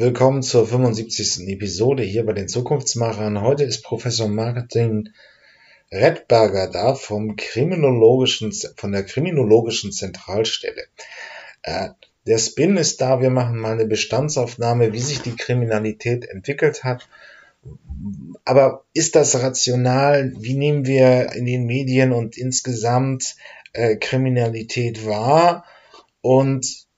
Willkommen zur 75. Episode hier bei den Zukunftsmachern. Heute ist Professor Martin Rettenberger da von der Kriminologischen Zentralstelle. Der Spin ist da, wir machen mal eine Bestandsaufnahme, wie sich die Kriminalität entwickelt hat. Aber ist das rational? Wie nehmen wir in den Medien und insgesamt Kriminalität wahr? Und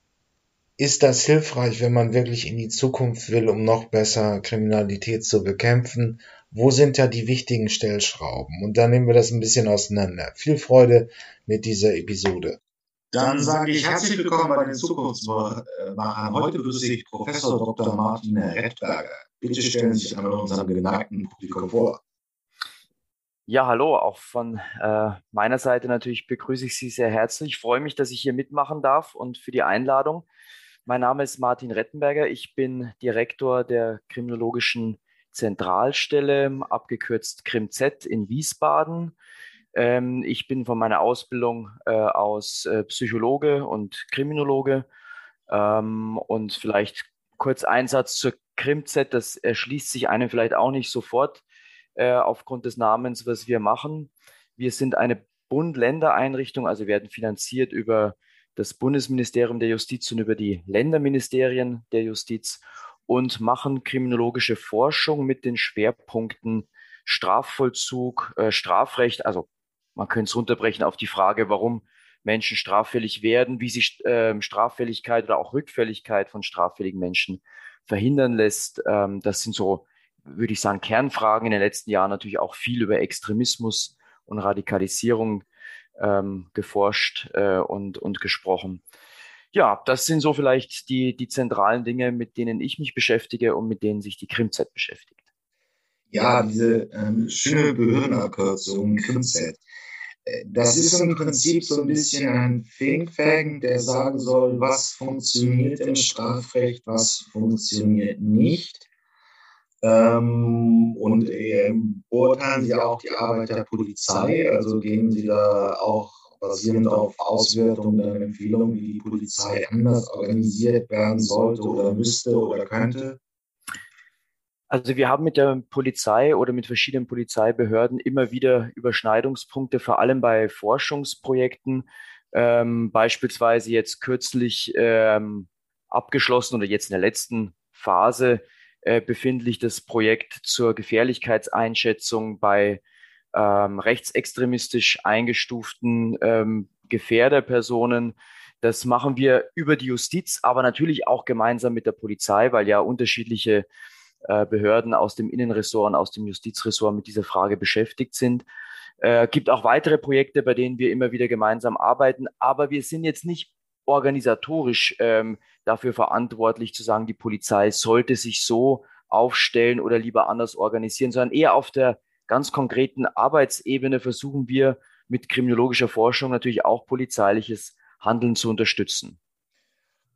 ist das hilfreich, wenn man wirklich in die Zukunft will, um noch besser Kriminalität zu bekämpfen? Wo sind da die wichtigen Stellschrauben? Und da nehmen wir das ein bisschen auseinander. Viel Freude mit dieser Episode. Dann sage ich herzlich willkommen bei den Zukunftsmachern. Heute begrüße ich Professor Dr. Martin Rettenberger. Bitte stellen Sie sich einmal unserem geneigten Publikum vor. Ja, hallo, auch von meiner Seite natürlich begrüße ich Sie sehr herzlich. Ich freue mich, dass ich hier mitmachen darf und für die Einladung. Mein Name ist Martin Rettenberger, ich bin Direktor der Kriminologischen Zentralstelle, abgekürzt KrimZ in Wiesbaden. Ich bin von meiner Ausbildung aus Psychologe und Kriminologe. Und vielleicht kurz ein Satz zur KrimZ, das erschließt sich einem vielleicht auch nicht sofort aufgrund des Namens, was wir machen. Wir sind eine Bund-Länder-Einrichtung, also werden finanziert über das Bundesministerium der Justiz und über die Länderministerien der Justiz und machen kriminologische Forschung mit den Schwerpunkten Strafvollzug, Strafrecht. Also man könnte es runterbrechen auf die Frage, warum Menschen straffällig werden, wie sich Straffälligkeit oder auch Rückfälligkeit von straffälligen Menschen verhindern lässt. Das sind so, würde ich sagen, Kernfragen. In den letzten Jahren natürlich auch viel über Extremismus und Radikalisierung geforscht und gesprochen. Ja, das sind so vielleicht die zentralen Dinge, mit denen ich mich beschäftige und mit denen sich die KrimZ beschäftigt. Ja, diese schöne Behördenabkürzung KrimZ. Das ist im Prinzip so ein bisschen ein Think-Tank, der sagen soll, was funktioniert im Strafrecht, was funktioniert nicht. Und beurteilen Sie auch die Arbeit der Polizei, also geben Sie da auch basierend auf Auswertungen eine Empfehlung, wie die Polizei anders organisiert werden sollte oder müsste oder könnte? Also wir haben mit der Polizei oder mit verschiedenen Polizeibehörden immer wieder Überschneidungspunkte, vor allem bei Forschungsprojekten, beispielsweise jetzt kürzlich abgeschlossen oder jetzt in der letzten Phase befindlich das Projekt zur Gefährlichkeitseinschätzung bei rechtsextremistisch eingestuften Gefährderpersonen. Das machen wir über die Justiz, aber natürlich auch gemeinsam mit der Polizei, weil ja unterschiedliche Behörden aus dem Innenressort und aus dem Justizressort mit dieser Frage beschäftigt sind. Gibt auch weitere Projekte, bei denen wir immer wieder gemeinsam arbeiten, aber wir sind jetzt nicht organisatorisch dafür verantwortlich zu sagen, die Polizei sollte sich so aufstellen oder lieber anders organisieren, sondern eher auf der ganz konkreten Arbeitsebene versuchen wir mit kriminologischer Forschung natürlich auch polizeiliches Handeln zu unterstützen.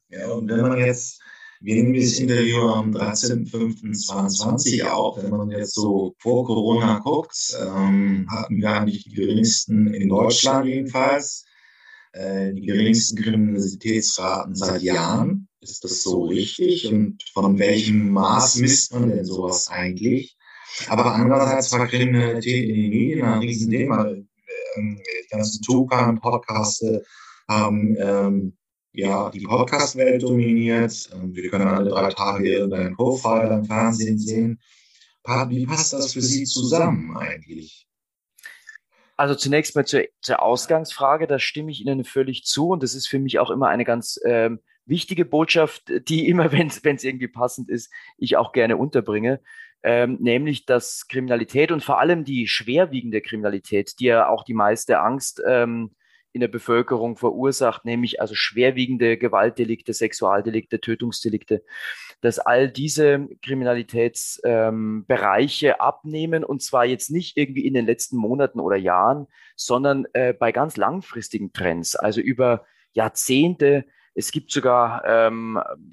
Ja, und wenn man jetzt, wir nehmen dieses Interview am 13.05.2022 auf, wenn man jetzt so vor Corona guckt, hatten wir eigentlich die geringsten, in Deutschland jedenfalls, die geringsten Kriminalitätsraten seit Jahren. Ist das so richtig? Und von welchem Maß misst man denn sowas eigentlich? Aber andererseits war Kriminalität in den Medien ein Riesenthema. Die ganzen Tukan-Podcaste haben die Podcast-Welt dominiert. Wir können alle 3 Tage irgendeinen Profiler im Fernsehen sehen. Wie passt das für Sie zusammen eigentlich? Also zunächst mal zur Ausgangsfrage, da stimme ich Ihnen völlig zu und das ist für mich auch immer eine ganz wichtige Botschaft, die immer, wenn es irgendwie passend ist, ich auch gerne unterbringe, nämlich dass Kriminalität und vor allem die schwerwiegende Kriminalität, die ja auch die meiste Angst in der Bevölkerung verursacht, nämlich also schwerwiegende Gewaltdelikte, Sexualdelikte, Tötungsdelikte, dass all diese Kriminalitätsbereiche abnehmen und zwar jetzt nicht irgendwie in den letzten Monaten oder Jahren, sondern bei ganz langfristigen Trends, also über Jahrzehnte. Es gibt sogar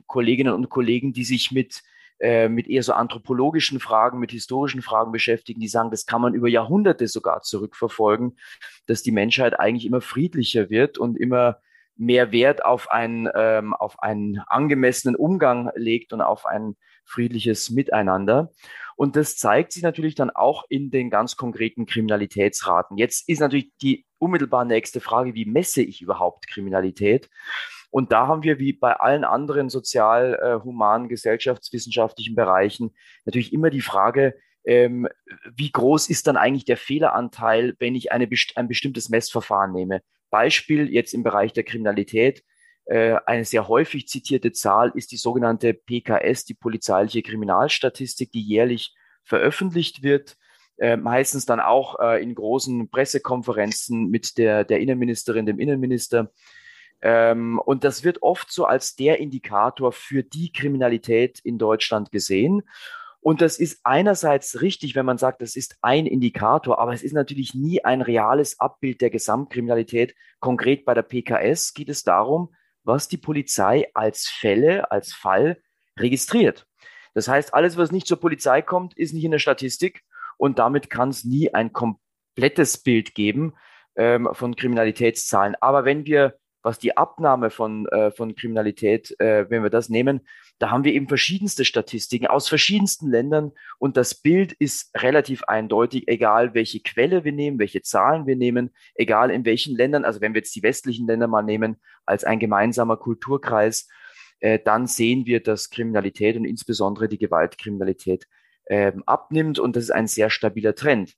Kolleginnen und Kollegen, die sich mit eher so anthropologischen Fragen, mit historischen Fragen beschäftigen, die sagen, das kann man über Jahrhunderte sogar zurückverfolgen, dass die Menschheit eigentlich immer friedlicher wird und immer mehr Wert auf einen angemessenen Umgang legt und auf ein friedliches Miteinander. Und das zeigt sich natürlich dann auch in den ganz konkreten Kriminalitätsraten. Jetzt ist natürlich die unmittelbar nächste Frage, wie messe ich überhaupt Kriminalität? Und da haben wir wie bei allen anderen sozial-, human-, gesellschaftswissenschaftlichen Bereichen natürlich immer die Frage, wie groß ist dann eigentlich der Fehleranteil, wenn ich ein bestimmtes Messverfahren nehme? Beispiel jetzt im Bereich der Kriminalität. Eine sehr häufig zitierte Zahl ist die sogenannte PKS, die polizeiliche Kriminalstatistik, die jährlich veröffentlicht wird. Meistens dann auch in großen Pressekonferenzen mit der Innenministerin, dem Innenminister. Und das wird oft so als der Indikator für die Kriminalität in Deutschland gesehen. Und das ist einerseits richtig, wenn man sagt, das ist ein Indikator, aber es ist natürlich nie ein reales Abbild der Gesamtkriminalität. Konkret bei der PKS geht es darum, was die Polizei als Fälle, als Fall registriert. Das heißt, alles, was nicht zur Polizei kommt, ist nicht in der Statistik und damit kann es nie ein komplettes Bild geben von Kriminalitätszahlen. Aber wenn wir, was die Abnahme von Kriminalität, wenn wir das nehmen, da haben wir eben verschiedenste Statistiken aus verschiedensten Ländern und das Bild ist relativ eindeutig, egal welche Quelle wir nehmen, welche Zahlen wir nehmen, egal in welchen Ländern, also wenn wir jetzt die westlichen Länder mal nehmen als ein gemeinsamer Kulturkreis, dann sehen wir, dass Kriminalität und insbesondere die Gewaltkriminalität abnimmt und das ist ein sehr stabiler Trend.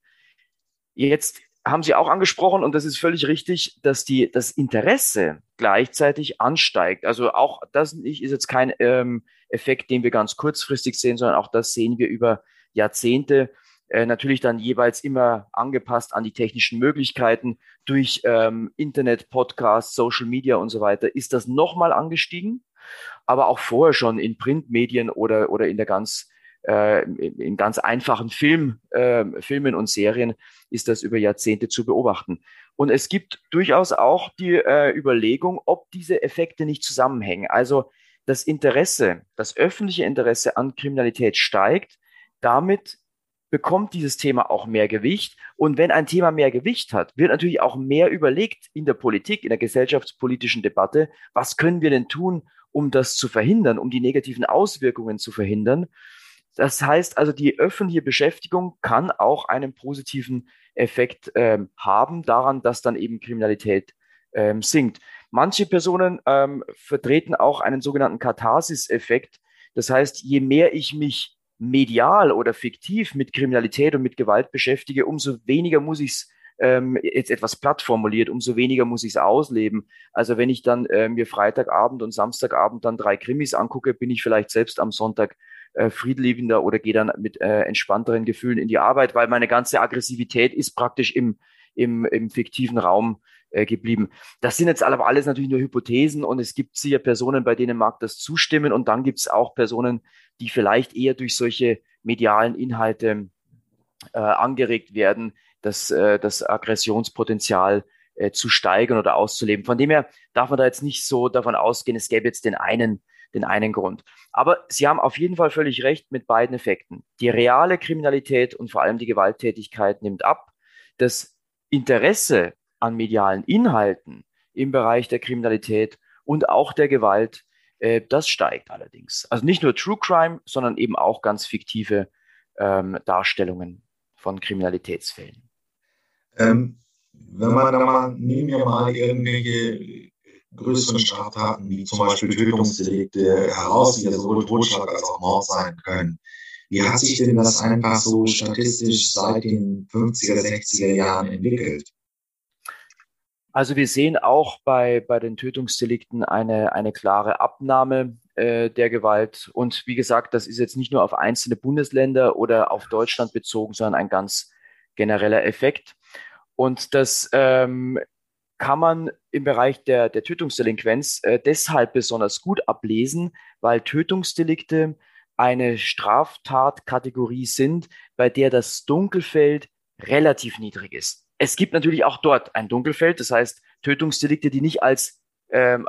Jetzt haben Sie auch angesprochen und das ist völlig richtig, dass das Interesse gleichzeitig ansteigt. Also auch das ist jetzt kein Effekt, den wir ganz kurzfristig sehen, sondern auch das sehen wir über Jahrzehnte, natürlich dann jeweils immer angepasst an die technischen Möglichkeiten. Durch Internet, Podcasts, Social Media und so weiter ist das nochmal angestiegen, aber auch vorher schon in Printmedien oder in der in ganz einfachen Filmen und Serien ist das über Jahrzehnte zu beobachten. Und es gibt durchaus auch die Überlegung, ob diese Effekte nicht zusammenhängen. Also das Interesse, das öffentliche Interesse an Kriminalität steigt, damit bekommt dieses Thema auch mehr Gewicht. Und wenn ein Thema mehr Gewicht hat, wird natürlich auch mehr überlegt in der Politik, in der gesellschaftspolitischen Debatte, was können wir denn tun, um das zu verhindern, um die negativen Auswirkungen zu verhindern. Das heißt also, die öffentliche Beschäftigung kann auch einen positiven Effekt haben daran, dass dann eben Kriminalität sinkt. Manche Personen vertreten auch einen sogenannten Katharsis-Effekt. Das heißt, je mehr ich mich medial oder fiktiv mit Kriminalität und mit Gewalt beschäftige, umso weniger muss ich es, jetzt etwas platt formuliert, umso weniger muss ich es ausleben. Also wenn ich dann mir Freitagabend und Samstagabend dann 3 Krimis angucke, bin ich vielleicht selbst am Sonntag friedliebender oder gehe dann mit entspannteren Gefühlen in die Arbeit, weil meine ganze Aggressivität ist praktisch im fiktiven Raum geblieben. Das sind jetzt aber alles natürlich nur Hypothesen und es gibt sicher Personen, bei denen mag das zustimmen und dann gibt es auch Personen, die vielleicht eher durch solche medialen Inhalte angeregt werden, das Aggressionspotenzial zu steigern oder auszuleben. Von dem her darf man da jetzt nicht so davon ausgehen, es gäbe jetzt den einen Grund. Aber Sie haben auf jeden Fall völlig recht mit beiden Effekten. Die reale Kriminalität und vor allem die Gewalttätigkeit nimmt ab. Das Interesse an medialen Inhalten im Bereich der Kriminalität und auch der Gewalt, das steigt allerdings. Also nicht nur True Crime, sondern eben auch ganz fiktive Darstellungen von Kriminalitätsfällen. Wenn man da mal, nehmen wir mal irgendwelche größeren Straftaten, wie zum Beispiel Tötungsdelikte, heraus, die ja sowohl Totschlag als auch Mord sein können. Wie hat sich denn das einfach so statistisch seit den 50er, 60er Jahren entwickelt? Also wir sehen auch bei den Tötungsdelikten eine klare Abnahme der Gewalt. Und wie gesagt, das ist jetzt nicht nur auf einzelne Bundesländer oder auf Deutschland bezogen, sondern ein ganz genereller Effekt. Und das kann man im Bereich der Tötungsdelinquenz deshalb besonders gut ablesen, weil Tötungsdelikte eine Straftatkategorie sind, bei der das Dunkelfeld relativ niedrig ist. Es gibt natürlich auch dort ein Dunkelfeld, das heißt Tötungsdelikte, die nicht als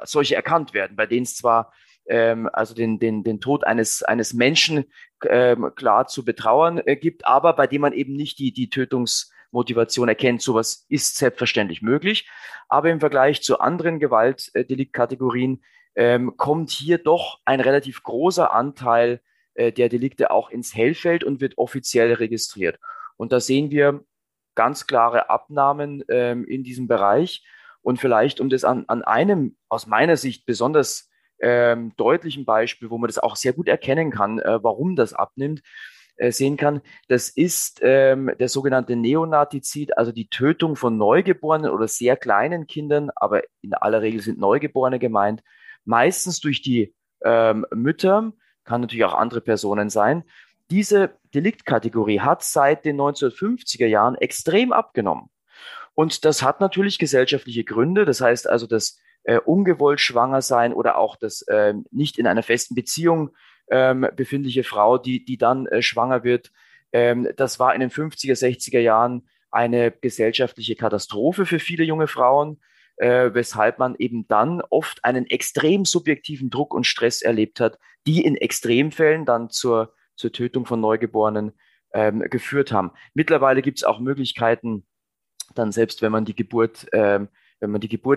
solche erkannt werden, bei denen es zwar also den Tod eines Menschen klar zu betrauern gibt, aber bei dem man eben nicht die Tötungs Motivation erkennt. Sowas ist selbstverständlich möglich. Aber im Vergleich zu anderen Gewaltdeliktkategorien kommt hier doch ein relativ großer Anteil der Delikte auch ins Hellfeld und wird offiziell registriert. Und da sehen wir ganz klare Abnahmen in diesem Bereich. Und vielleicht, um das an einem aus meiner Sicht besonders deutlichen Beispiel, wo man das auch sehr gut erkennen kann, warum das abnimmt, sehen kann, das ist der sogenannte Neonatizid, also die Tötung von Neugeborenen oder sehr kleinen Kindern, aber in aller Regel sind Neugeborene gemeint, meistens durch die Mütter, kann natürlich auch andere Personen sein. Diese Deliktkategorie hat seit den 1950er Jahren extrem abgenommen. Und das hat natürlich gesellschaftliche Gründe. Das heißt also, das ungewollt schwanger sein oder auch das nicht in einer festen Beziehung befindliche Frau, die dann schwanger wird. Das war in den 50er, 60er Jahren eine gesellschaftliche Katastrophe für viele junge Frauen, weshalb man eben dann oft einen extrem subjektiven Druck und Stress erlebt hat, die in Extremfällen dann zur Tötung von Neugeborenen geführt haben. Mittlerweile gibt es auch Möglichkeiten, dann selbst wenn man die Geburt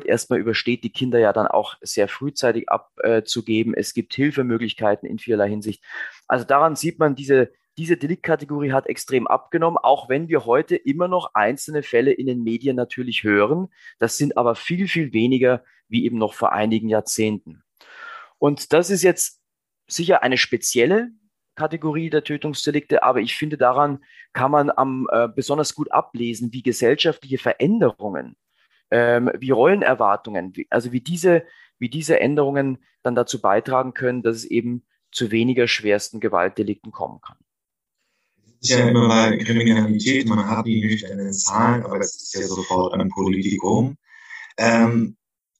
erstmal übersteht, die Kinder ja dann auch sehr frühzeitig abzugeben. Es gibt Hilfemöglichkeiten in vielerlei Hinsicht. Also daran sieht man, diese Deliktkategorie hat extrem abgenommen, auch wenn wir heute immer noch einzelne Fälle in den Medien natürlich hören. Das sind aber viel, viel weniger wie eben noch vor einigen Jahrzehnten. Und das ist jetzt sicher eine spezielle Kategorie der Tötungsdelikte, aber ich finde, daran kann man besonders gut ablesen, wie gesellschaftliche Veränderungen, wie Rollenerwartungen, wie diese Änderungen dann dazu beitragen können, dass es eben zu weniger schwersten Gewaltdelikten kommen kann. Es ist ja immer mal Kriminalität, man hat die nüchternen Zahlen, aber es ist ja sofort ein Politikum.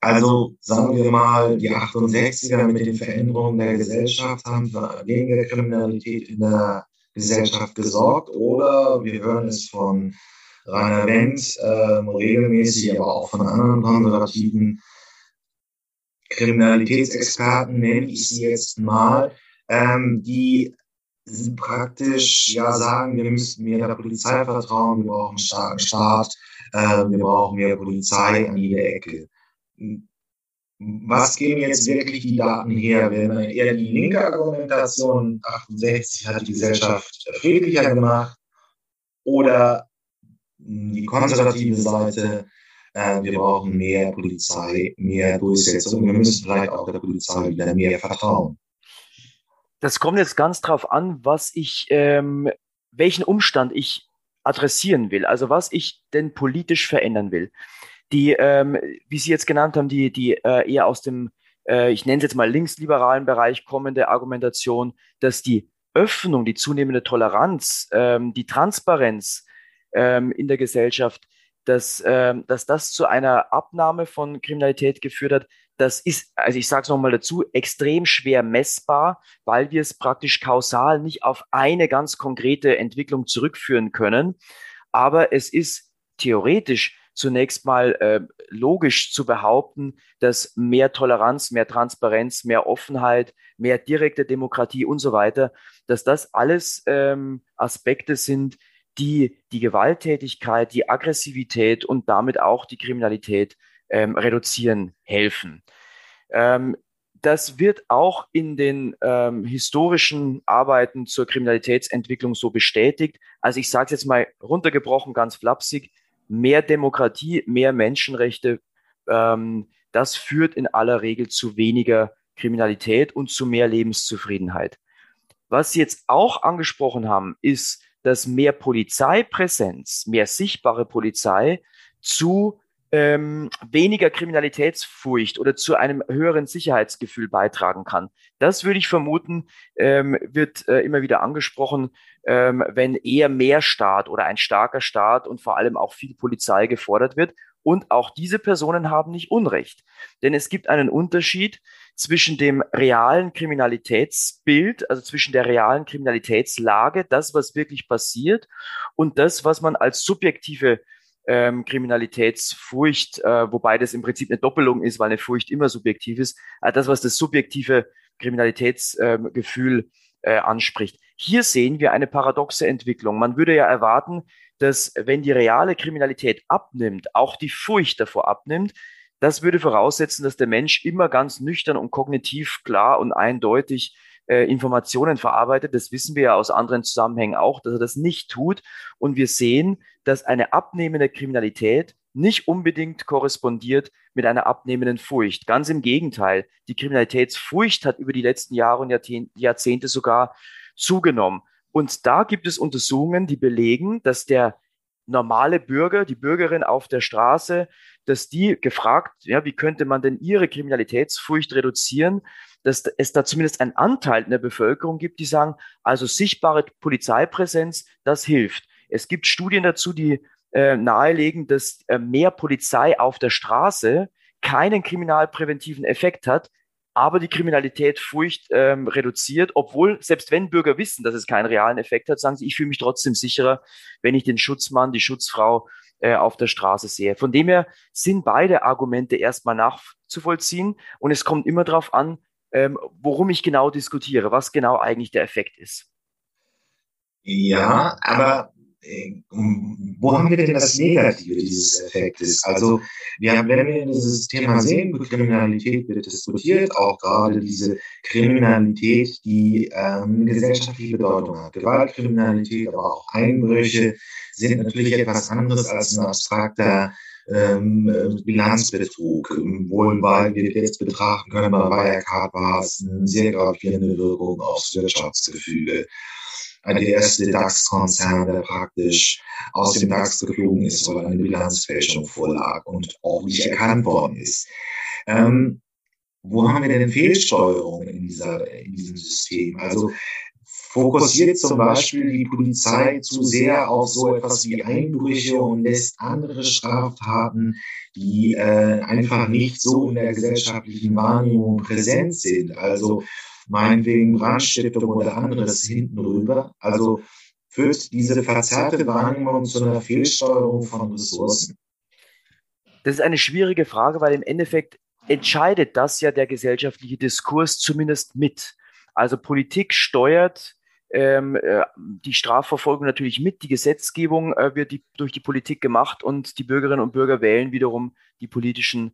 Also sagen wir mal, die 68er mit den Veränderungen der Gesellschaft haben wegen der Kriminalität in der Gesellschaft gesorgt. Oder wir hören es von Rainer Wendt regelmäßig, aber auch von anderen konservativen Kriminalitätsexperten, nenne ich sie jetzt mal, die praktisch ja sagen, wir müssen mehr der Polizei vertrauen, wir brauchen einen starken Staat, wir brauchen mehr Polizei an jeder Ecke. Was geben jetzt wirklich die Daten her? Wenn man eher die linke Argumentation, 68 hat die Gesellschaft friedlicher gemacht, oder die konservative Seite, wir brauchen mehr Polizei, mehr Durchsetzung, wir müssen vielleicht auch der Polizei wieder mehr vertrauen. Das kommt jetzt ganz drauf an, welchen Umstand ich adressieren will, also was ich denn politisch verändern will. Die, wie Sie jetzt genannt haben, die eher aus dem, ich nenne es jetzt mal linksliberalen Bereich kommende Argumentation, dass die Öffnung, die zunehmende Toleranz, die Transparenz in der Gesellschaft, dass das zu einer Abnahme von Kriminalität geführt hat, das ist, also ich sage es nochmal dazu, extrem schwer messbar, weil wir es praktisch kausal nicht auf eine ganz konkrete Entwicklung zurückführen können. Aber es ist theoretisch zunächst mal logisch zu behaupten, dass mehr Toleranz, mehr Transparenz, mehr Offenheit, mehr direkte Demokratie und so weiter, dass das alles Aspekte sind, die die Gewalttätigkeit, die Aggressivität und damit auch die Kriminalität reduzieren helfen. Das wird auch in den historischen Arbeiten zur Kriminalitätsentwicklung so bestätigt. Also ich sage es jetzt mal runtergebrochen, ganz flapsig, mehr Demokratie, mehr Menschenrechte, das führt in aller Regel zu weniger Kriminalität und zu mehr Lebenszufriedenheit. Was Sie jetzt auch angesprochen haben, ist, dass mehr Polizeipräsenz, mehr sichtbare Polizei zu weniger Kriminalitätsfurcht oder zu einem höheren Sicherheitsgefühl beitragen kann. Das würde ich vermuten, wird immer wieder angesprochen, wenn eher mehr Staat oder ein starker Staat und vor allem auch viel Polizei gefordert wird. Und auch diese Personen haben nicht Unrecht. Denn es gibt einen Unterschied zwischen dem realen Kriminalitätsbild, also zwischen der realen Kriminalitätslage, das, was wirklich passiert, und das, was man als subjektive Kriminalitätsfurcht, wobei das im Prinzip eine Doppelung ist, weil eine Furcht immer subjektiv ist, das, was das subjektive Kriminalitätsgefühl anspricht. Hier sehen wir eine paradoxe Entwicklung. Man würde ja erwarten, dass wenn die reale Kriminalität abnimmt, auch die Furcht davor abnimmt. Das würde voraussetzen, dass der Mensch immer ganz nüchtern und kognitiv klar und eindeutig Informationen verarbeitet. Das wissen wir ja aus anderen Zusammenhängen auch, dass er das nicht tut. Und wir sehen, dass eine abnehmende Kriminalität nicht unbedingt korrespondiert mit einer abnehmenden Furcht. Ganz im Gegenteil, die Kriminalitätsfurcht hat über die letzten Jahre und Jahrzehnte sogar zugenommen. Und da gibt es Untersuchungen, die belegen, dass der normale Bürger, die Bürgerin auf der Straße, dass die gefragt, ja, wie könnte man denn ihre Kriminalitätsfurcht reduzieren, dass es da zumindest einen Anteil in der Bevölkerung gibt, die sagen, also sichtbare Polizeipräsenz, das hilft. Es gibt Studien dazu, die nahelegen, dass mehr Polizei auf der Straße keinen kriminalpräventiven Effekt hat, aber die Kriminalitätsfurcht reduziert, obwohl, selbst wenn Bürger wissen, dass es keinen realen Effekt hat, sagen sie, ich fühle mich trotzdem sicherer, wenn ich den Schutzmann, die Schutzfrau auf der Straße sehe. Von dem her sind beide Argumente erstmal nachzuvollziehen und es kommt immer darauf an, worum ich genau diskutiere, was genau eigentlich der Effekt ist. Ja, aber wo haben wir denn das Negative dieses Effektes? Also, wenn wir dieses Thema sehen, über Kriminalität wird diskutiert, auch gerade diese Kriminalität, die eine gesellschaftliche Bedeutung hat. Gewaltkriminalität, aber auch Einbrüche sind natürlich etwas anderes als ein abstrakter Bilanzbetrug. Wohl, weil wir jetzt betrachten können, bei Wirecard war es eine sehr gravierende Wirkung aufs Wirtschaftsgefüge. Der erste DAX-Konzern, der praktisch aus dem DAX geflogen ist, weil eine Bilanzfälschung vorlag und auch nicht erkannt worden ist. Wo haben wir denn Fehlsteuerungen in diesem System? Also fokussiert zum Beispiel die Polizei zu sehr auf so etwas wie Einbrüche und lässt andere Straftaten, die einfach nicht so in der gesellschaftlichen Wahrnehmung präsent sind. Also meinetwegen Brandstiftung oder anderes hinten rüber. Also führt diese verzerrte Wahrnehmung zu einer Fehlsteuerung von Ressourcen? Das ist eine schwierige Frage, weil im Endeffekt entscheidet das ja der gesellschaftliche Diskurs zumindest mit. Also Politik steuert die Strafverfolgung natürlich mit, die Gesetzgebung wird durch die Politik gemacht und die Bürgerinnen und Bürger wählen wiederum die politische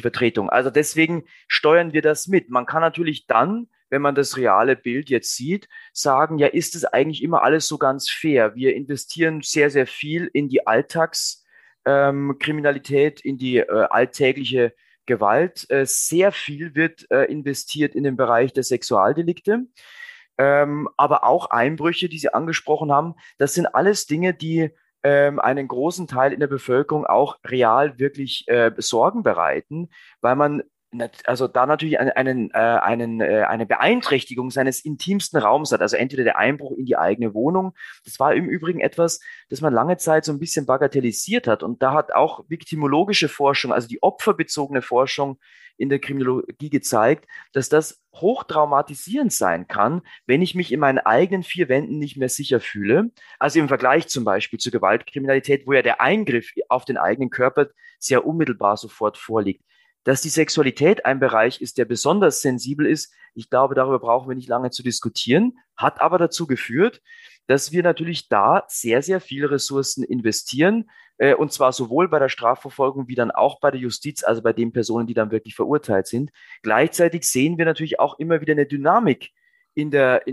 Vertretung. Also deswegen steuern wir das mit. Man kann natürlich dann, wenn man das reale Bild jetzt sieht, sagen, ja, ist es eigentlich immer alles so ganz fair? Wir investieren sehr, sehr viel in die Alltagskriminalität, in die alltägliche Gewalt. Sehr viel wird investiert in den Bereich der Sexualdelikte. Aber auch Einbrüche, die Sie angesprochen haben, das sind alles Dinge, die einen großen Teil in der Bevölkerung auch real wirklich Sorgen bereiten, weil man also da natürlich eine Beeinträchtigung seines intimsten Raums hat, also entweder der Einbruch in die eigene Wohnung. Das war im Übrigen etwas, das man lange Zeit so ein bisschen bagatellisiert hat. Und da hat auch viktimologische Forschung, also die opferbezogene Forschung in der Kriminologie gezeigt, dass das hochtraumatisierend sein kann, wenn ich mich in meinen eigenen vier Wänden nicht mehr sicher fühle. Also im Vergleich zum Beispiel zur Gewaltkriminalität, wo ja der Eingriff auf den eigenen Körper sehr unmittelbar sofort vorliegt. Dass die Sexualität ein Bereich ist, der besonders sensibel ist, ich glaube, darüber brauchen wir nicht lange zu diskutieren, hat aber dazu geführt, dass wir natürlich da sehr, sehr viele Ressourcen investieren, und zwar sowohl bei der Strafverfolgung wie dann auch bei der Justiz, also bei den Personen, die dann wirklich verurteilt sind. Gleichzeitig sehen wir natürlich auch immer wieder eine Dynamik in der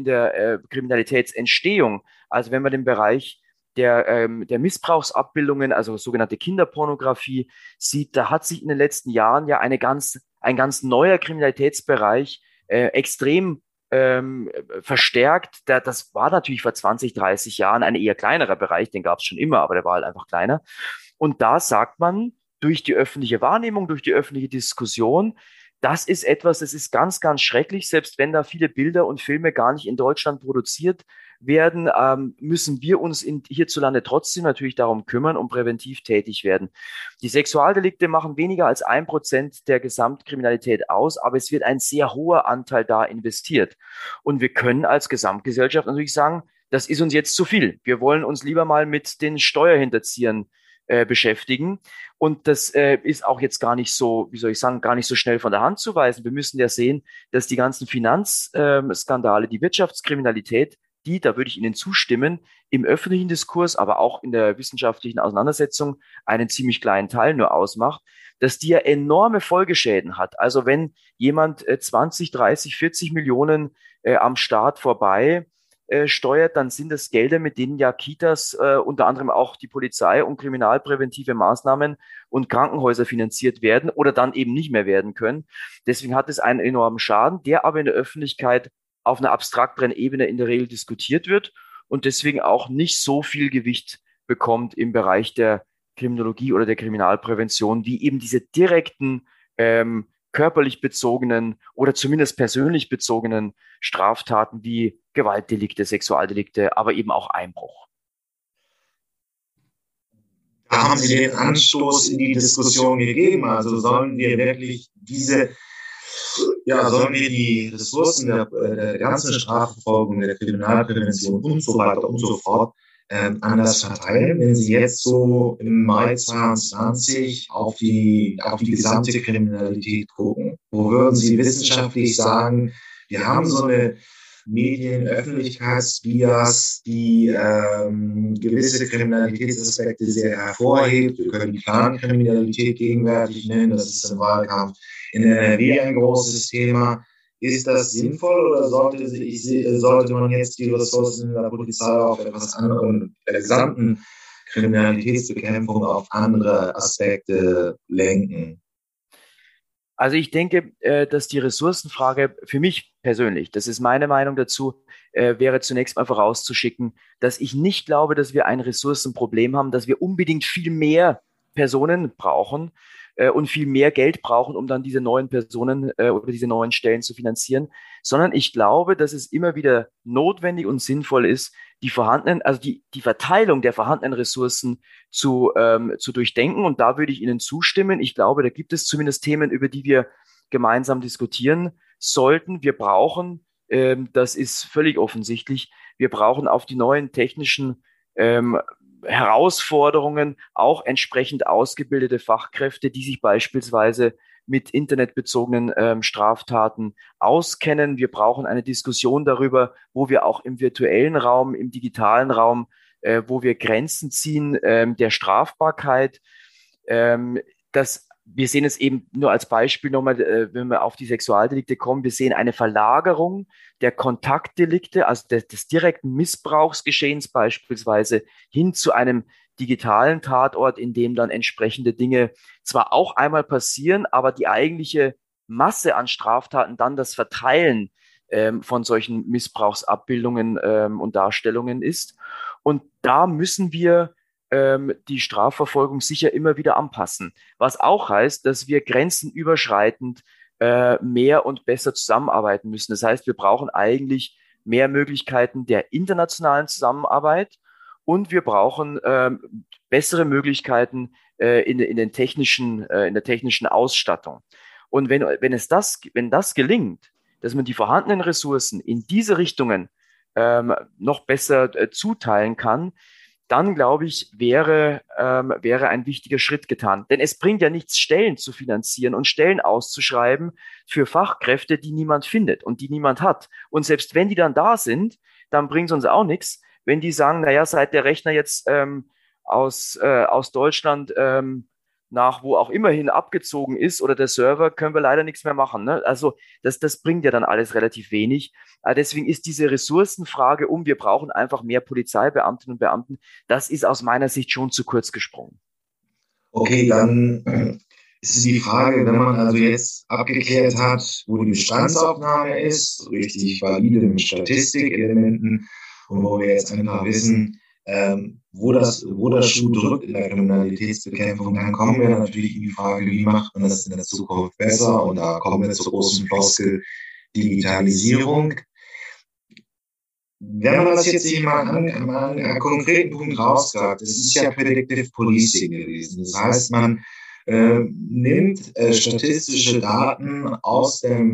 Kriminalitätsentstehung. Also wenn man den Bereich der Missbrauchsabbildungen, also sogenannte Kinderpornografie, sieht, da hat sich in den letzten Jahren ja ein ganz neuer Kriminalitätsbereich extrem verstärkt. Das war natürlich vor 20, 30 Jahren ein eher kleinerer Bereich, den gab es schon immer, aber der war halt einfach kleiner. Und da sagt man, durch die öffentliche Wahrnehmung, durch die öffentliche Diskussion, das ist etwas, das ist ganz, ganz schrecklich. Selbst wenn da viele Bilder und Filme gar nicht in Deutschland produziert werden, müssen wir uns hierzulande trotzdem natürlich darum kümmern und präventiv tätig werden. Die Sexualdelikte machen weniger als 1% der Gesamtkriminalität aus, aber es wird ein sehr hoher Anteil da investiert. Und wir können als Gesamtgesellschaft natürlich sagen, das ist uns jetzt zu viel. Wir wollen uns lieber mal mit den Steuerhinterziehern beschäftigen. Und das ist auch jetzt gar nicht so, gar nicht so schnell von der Hand zu weisen. Wir müssen ja sehen, dass die ganzen Finanzskandale, die Wirtschaftskriminalität die, da würde ich Ihnen zustimmen, im öffentlichen Diskurs, aber auch in der wissenschaftlichen Auseinandersetzung einen ziemlich kleinen Teil nur ausmacht, dass die ja enorme Folgeschäden hat. Also wenn jemand 20, 30, 40 Millionen am Staat vorbei steuert, dann sind das Gelder, mit denen ja Kitas, unter anderem auch die Polizei und kriminalpräventive Maßnahmen und Krankenhäuser finanziert werden oder dann eben nicht mehr werden können. Deswegen hat es einen enormen Schaden, der aber in der Öffentlichkeit auf einer abstrakteren Ebene in der Regel diskutiert wird und deswegen auch nicht so viel Gewicht bekommt im Bereich der Kriminologie oder der Kriminalprävention, wie eben diese direkten, körperlich bezogenen oder zumindest persönlich bezogenen Straftaten wie Gewaltdelikte, Sexualdelikte, aber eben auch Einbruch. Da haben Sie den Anstoß in die Diskussion gegeben. Also sollen wir wirklich die Ressourcen der ganzen Strafverfolgung, der Kriminalprävention und so weiter und so fort anders verteilen, wenn Sie jetzt so im Mai 2020 auf die gesamte Kriminalität gucken? Wo würden Sie wissenschaftlich sagen, wir haben so eine Medienöffentlichkeitsbias, die gewisse Kriminalitätsaspekte sehr hervorhebt? Wir können die Clankriminalität gegenwärtig nennen, das ist im Wahlkampf in NRW ein großes Thema. Ist das sinnvoll oder sollte man jetzt die Ressourcen der Polizei auf etwas anderem, der gesamten Kriminalitätsbekämpfung auf andere Aspekte lenken? Also ich denke, dass die Ressourcenfrage für mich persönlich, das ist meine Meinung dazu, wäre zunächst mal vorauszuschicken, dass ich nicht glaube, dass wir ein Ressourcenproblem haben, dass wir unbedingt viel mehr Personen brauchen und viel mehr Geld brauchen, um dann diese neuen Personen oder diese neuen Stellen zu finanzieren, sondern ich glaube, dass es immer wieder notwendig und sinnvoll ist, die Verteilung der vorhandenen Ressourcen zu durchdenken. Und da würde ich Ihnen zustimmen. Ich glaube, da gibt es zumindest Themen, über die wir gemeinsam diskutieren sollten. Wir brauchen, das ist völlig offensichtlich, wir brauchen auf die neuen technischen Herausforderungen auch entsprechend ausgebildete Fachkräfte, die sich beispielsweise mit internetbezogenen Straftaten auskennen. Wir brauchen eine Diskussion darüber, wo wir auch im virtuellen Raum, im digitalen Raum, wo wir Grenzen ziehen der Strafbarkeit. Wir sehen es eben nur als Beispiel nochmal, wenn wir auf die Sexualdelikte kommen, wir sehen eine Verlagerung der Kontaktdelikte, also des direkten Missbrauchsgeschehens beispielsweise, hin zu einem digitalen Tatort, in dem dann entsprechende Dinge zwar auch einmal passieren, aber die eigentliche Masse an Straftaten, dann das Verteilen von solchen Missbrauchsabbildungen und Darstellungen ist. Und da müssen wir die Strafverfolgung sicher immer wieder anpassen. Was auch heißt, dass wir grenzenüberschreitend mehr und besser zusammenarbeiten müssen. Das heißt, wir brauchen eigentlich mehr Möglichkeiten der internationalen Zusammenarbeit und wir brauchen bessere Möglichkeiten in der technischen Ausstattung. Und wenn das gelingt, dass man die vorhandenen Ressourcen in diese Richtungen noch besser zuteilen kann, dann, glaube ich, wäre ein wichtiger Schritt getan. Denn es bringt ja nichts, Stellen zu finanzieren und Stellen auszuschreiben für Fachkräfte, die niemand findet und die niemand hat. Und selbst wenn die dann da sind, dann bringt es uns auch nichts, wenn die sagen, naja, seit der Rechner jetzt aus Deutschland nach wo auch immerhin abgezogen ist oder der Server, können wir leider nichts mehr machen. Ne? Also das bringt ja dann alles relativ wenig. Aber deswegen ist diese Ressourcenfrage wir brauchen einfach mehr Polizeibeamtinnen und Beamten, das ist aus meiner Sicht schon zu kurz gesprungen. Okay, dann ist die Frage, wenn man also jetzt abgeklärt hat, wo die Bestandsaufnahme ist, richtig valide mit Statistikelementen und wo wir jetzt einfach wissen, wo der Schuh drückt in der Kriminalitätsbekämpfung, dann kommen wir natürlich in die Frage, wie macht man das in der Zukunft besser? Und da kommen wir zur großen Floskel Digitalisierung. Wenn man das jetzt hier mal an einem konkreten Punkt rausgreift, das ist ja Predictive Policing gewesen. Das heißt, man nimmt statistische Daten aus der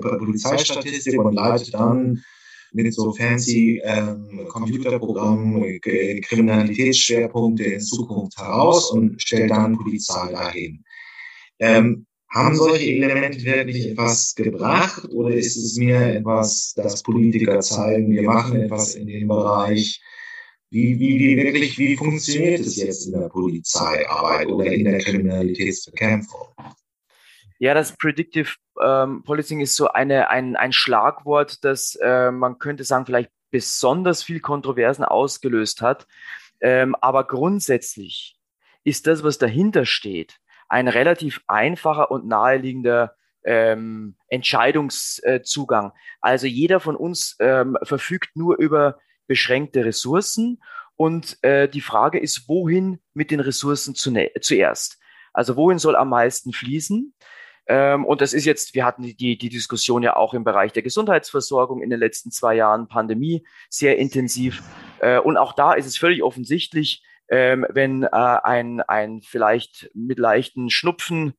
Polizeistatistik und leitet dann mit so fancy Computerprogrammen Kriminalitätsschwerpunkte in Zukunft heraus und stellt dann Polizei dahin. Haben solche Elemente wirklich etwas gebracht oder ist es mehr etwas, das Politiker zeigen, wir machen etwas in dem Bereich? Wie funktioniert es jetzt in der Polizeiarbeit oder in der Kriminalitätsbekämpfung? Ja, das Predictive Policing ist so ein Schlagwort, das man könnte sagen, vielleicht besonders viel Kontroversen ausgelöst hat. Aber grundsätzlich ist das, was dahinter steht, ein relativ einfacher und naheliegender Entscheidungszugang. Also jeder von uns verfügt nur über beschränkte Ressourcen und die Frage ist, wohin mit den Ressourcen zuerst? Also wohin soll am meisten fließen? Und das ist jetzt, wir hatten die Diskussion ja auch im Bereich der Gesundheitsversorgung in den letzten 2 Jahren Pandemie sehr intensiv. Und auch da ist es völlig offensichtlich, wenn ein vielleicht mit leichten Schnupfen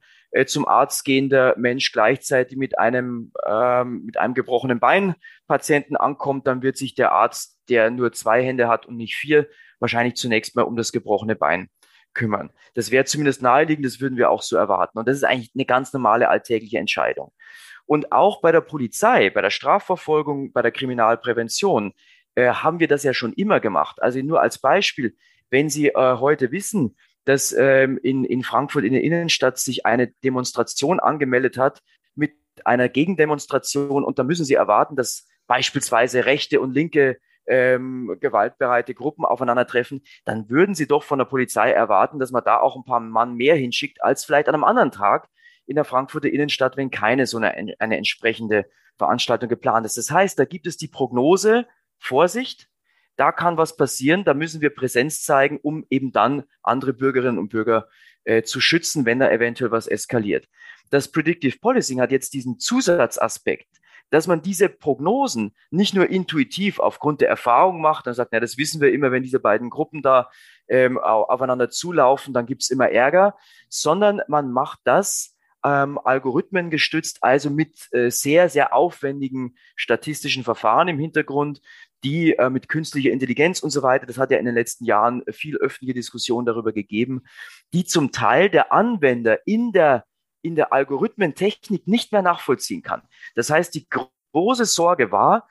zum Arzt gehender Mensch gleichzeitig mit einem gebrochenen Bein Patienten ankommt, dann wird sich der Arzt, der nur 2 Hände hat und nicht 4, wahrscheinlich zunächst mal um das gebrochene Bein kümmern. Das wäre zumindest naheliegend, das würden wir auch so erwarten. Und das ist eigentlich eine ganz normale alltägliche Entscheidung. Und auch bei der Polizei, bei der Strafverfolgung, bei der Kriminalprävention haben wir das ja schon immer gemacht. Also nur als Beispiel, wenn Sie heute wissen, dass in Frankfurt in der Innenstadt sich eine Demonstration angemeldet hat mit einer Gegendemonstration und da müssen Sie erwarten, dass beispielsweise rechte und linke gewaltbereite Gruppen aufeinandertreffen, dann würden Sie doch von der Polizei erwarten, dass man da auch ein paar Mann mehr hinschickt, als vielleicht an einem anderen Tag in der Frankfurter Innenstadt, wenn keine so eine entsprechende Veranstaltung geplant ist. Das heißt, da gibt es die Prognose, Vorsicht, da kann was passieren, da müssen wir Präsenz zeigen, um eben dann andere Bürgerinnen und Bürger zu schützen, wenn da eventuell was eskaliert. Das Predictive Policing hat jetzt diesen Zusatzaspekt, dass man diese Prognosen nicht nur intuitiv aufgrund der Erfahrung macht und sagt, na, das wissen wir immer, wenn diese beiden Gruppen da aufeinander zulaufen, dann gibt's immer Ärger, sondern man macht das Algorithmen gestützt, also mit sehr, sehr aufwendigen statistischen Verfahren im Hintergrund, die mit künstlicher Intelligenz und so weiter, das hat ja in den letzten Jahren viel öffentliche Diskussion darüber gegeben, die zum Teil der Anwender in der Algorithmentechnik nicht mehr nachvollziehen kann. Das heißt, die große Sorge war,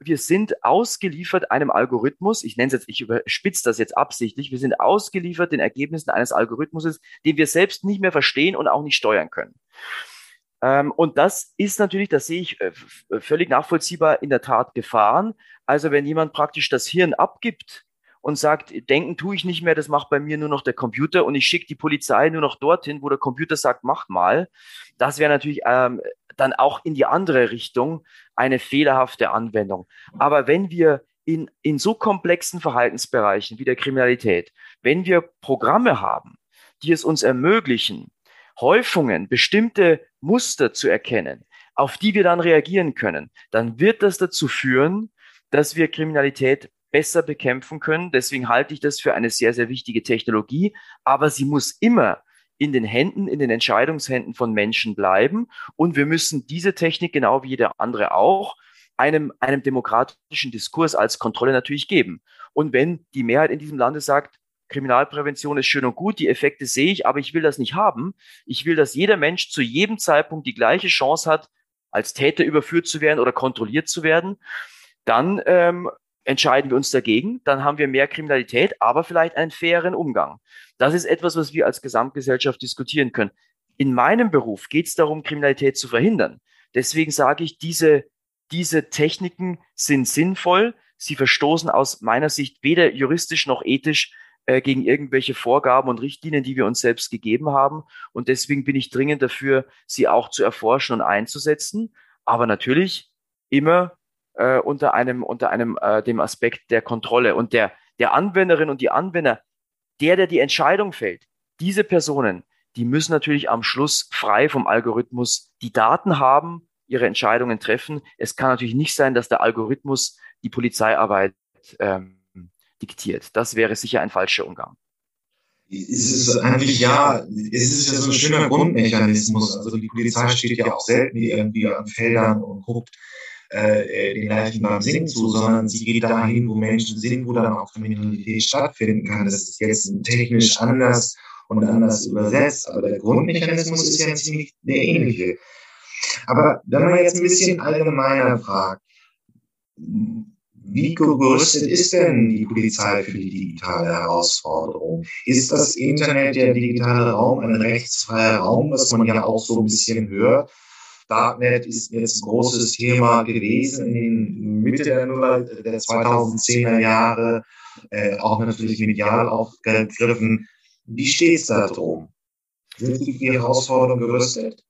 wir sind ausgeliefert einem Algorithmus, ich überspitze das jetzt absichtlich, wir sind ausgeliefert den Ergebnissen eines Algorithmus, den wir selbst nicht mehr verstehen und auch nicht steuern können. Und das ist natürlich, das sehe ich völlig nachvollziehbar, in der Tat Gefahren. Also wenn jemand praktisch das Hirn abgibt und sagt, denken tue ich nicht mehr, das macht bei mir nur noch der Computer und ich schicke die Polizei nur noch dorthin, wo der Computer sagt, macht mal. Das wäre natürlich dann auch in die andere Richtung eine fehlerhafte Anwendung. Aber wenn wir in so komplexen Verhaltensbereichen wie der Kriminalität, wenn wir Programme haben, die es uns ermöglichen, Häufungen, bestimmte Muster zu erkennen, auf die wir dann reagieren können, dann wird das dazu führen, dass wir Kriminalität besser bekämpfen können. Deswegen halte ich das für eine sehr, sehr wichtige Technologie. Aber sie muss immer in den Entscheidungshänden von Menschen bleiben. Und wir müssen diese Technik, genau wie jede andere auch, einem demokratischen Diskurs als Kontrolle natürlich geben. Und wenn die Mehrheit in diesem Lande sagt, Kriminalprävention ist schön und gut, die Effekte sehe ich, aber ich will das nicht haben. Ich will, dass jeder Mensch zu jedem Zeitpunkt die gleiche Chance hat, als Täter überführt zu werden oder kontrolliert zu werden. Dann entscheiden wir uns dagegen, dann haben wir mehr Kriminalität, aber vielleicht einen faireren Umgang. Das ist etwas, was wir als Gesamtgesellschaft diskutieren können. In meinem Beruf geht es darum, Kriminalität zu verhindern. Deswegen sage ich, diese Techniken sind sinnvoll. Sie verstoßen aus meiner Sicht weder juristisch noch ethisch gegen irgendwelche Vorgaben und Richtlinien, die wir uns selbst gegeben haben. Und deswegen bin ich dringend dafür, sie auch zu erforschen und einzusetzen. Aber natürlich immer dem Aspekt der Kontrolle und der Anwenderin und die Anwender, der die Entscheidung fällt, diese Personen, die müssen natürlich am Schluss frei vom Algorithmus die Daten haben, ihre Entscheidungen treffen. Es kann natürlich nicht sein, dass der Algorithmus die Polizeiarbeit diktiert. Das wäre sicher ein falscher Umgang. Es ist ja so ein schöner Grundmechanismus. Also die Polizei steht ja auch selten irgendwie an Feldern und guckt den gleichen beim Singen zu, sondern sie geht dahin, wo Menschen sind, wo dann auch Kriminalität stattfinden kann. Das ist jetzt technisch anders und anders übersetzt. Aber der Grundmechanismus ist ja ziemlich der ähnliche. Aber wenn man jetzt ein bisschen allgemeiner fragt, wie gerüstet ist denn die Polizei für die digitale Herausforderung? Ist das Internet, der digitale Raum, ein rechtsfreier Raum, was man ja auch so ein bisschen hört? Darknet ist jetzt ein großes Thema gewesen in den Mitte der 2010er Jahre, auch natürlich medial aufgegriffen. Wie steht es da drum? Sind die Herausforderungen gerüstet?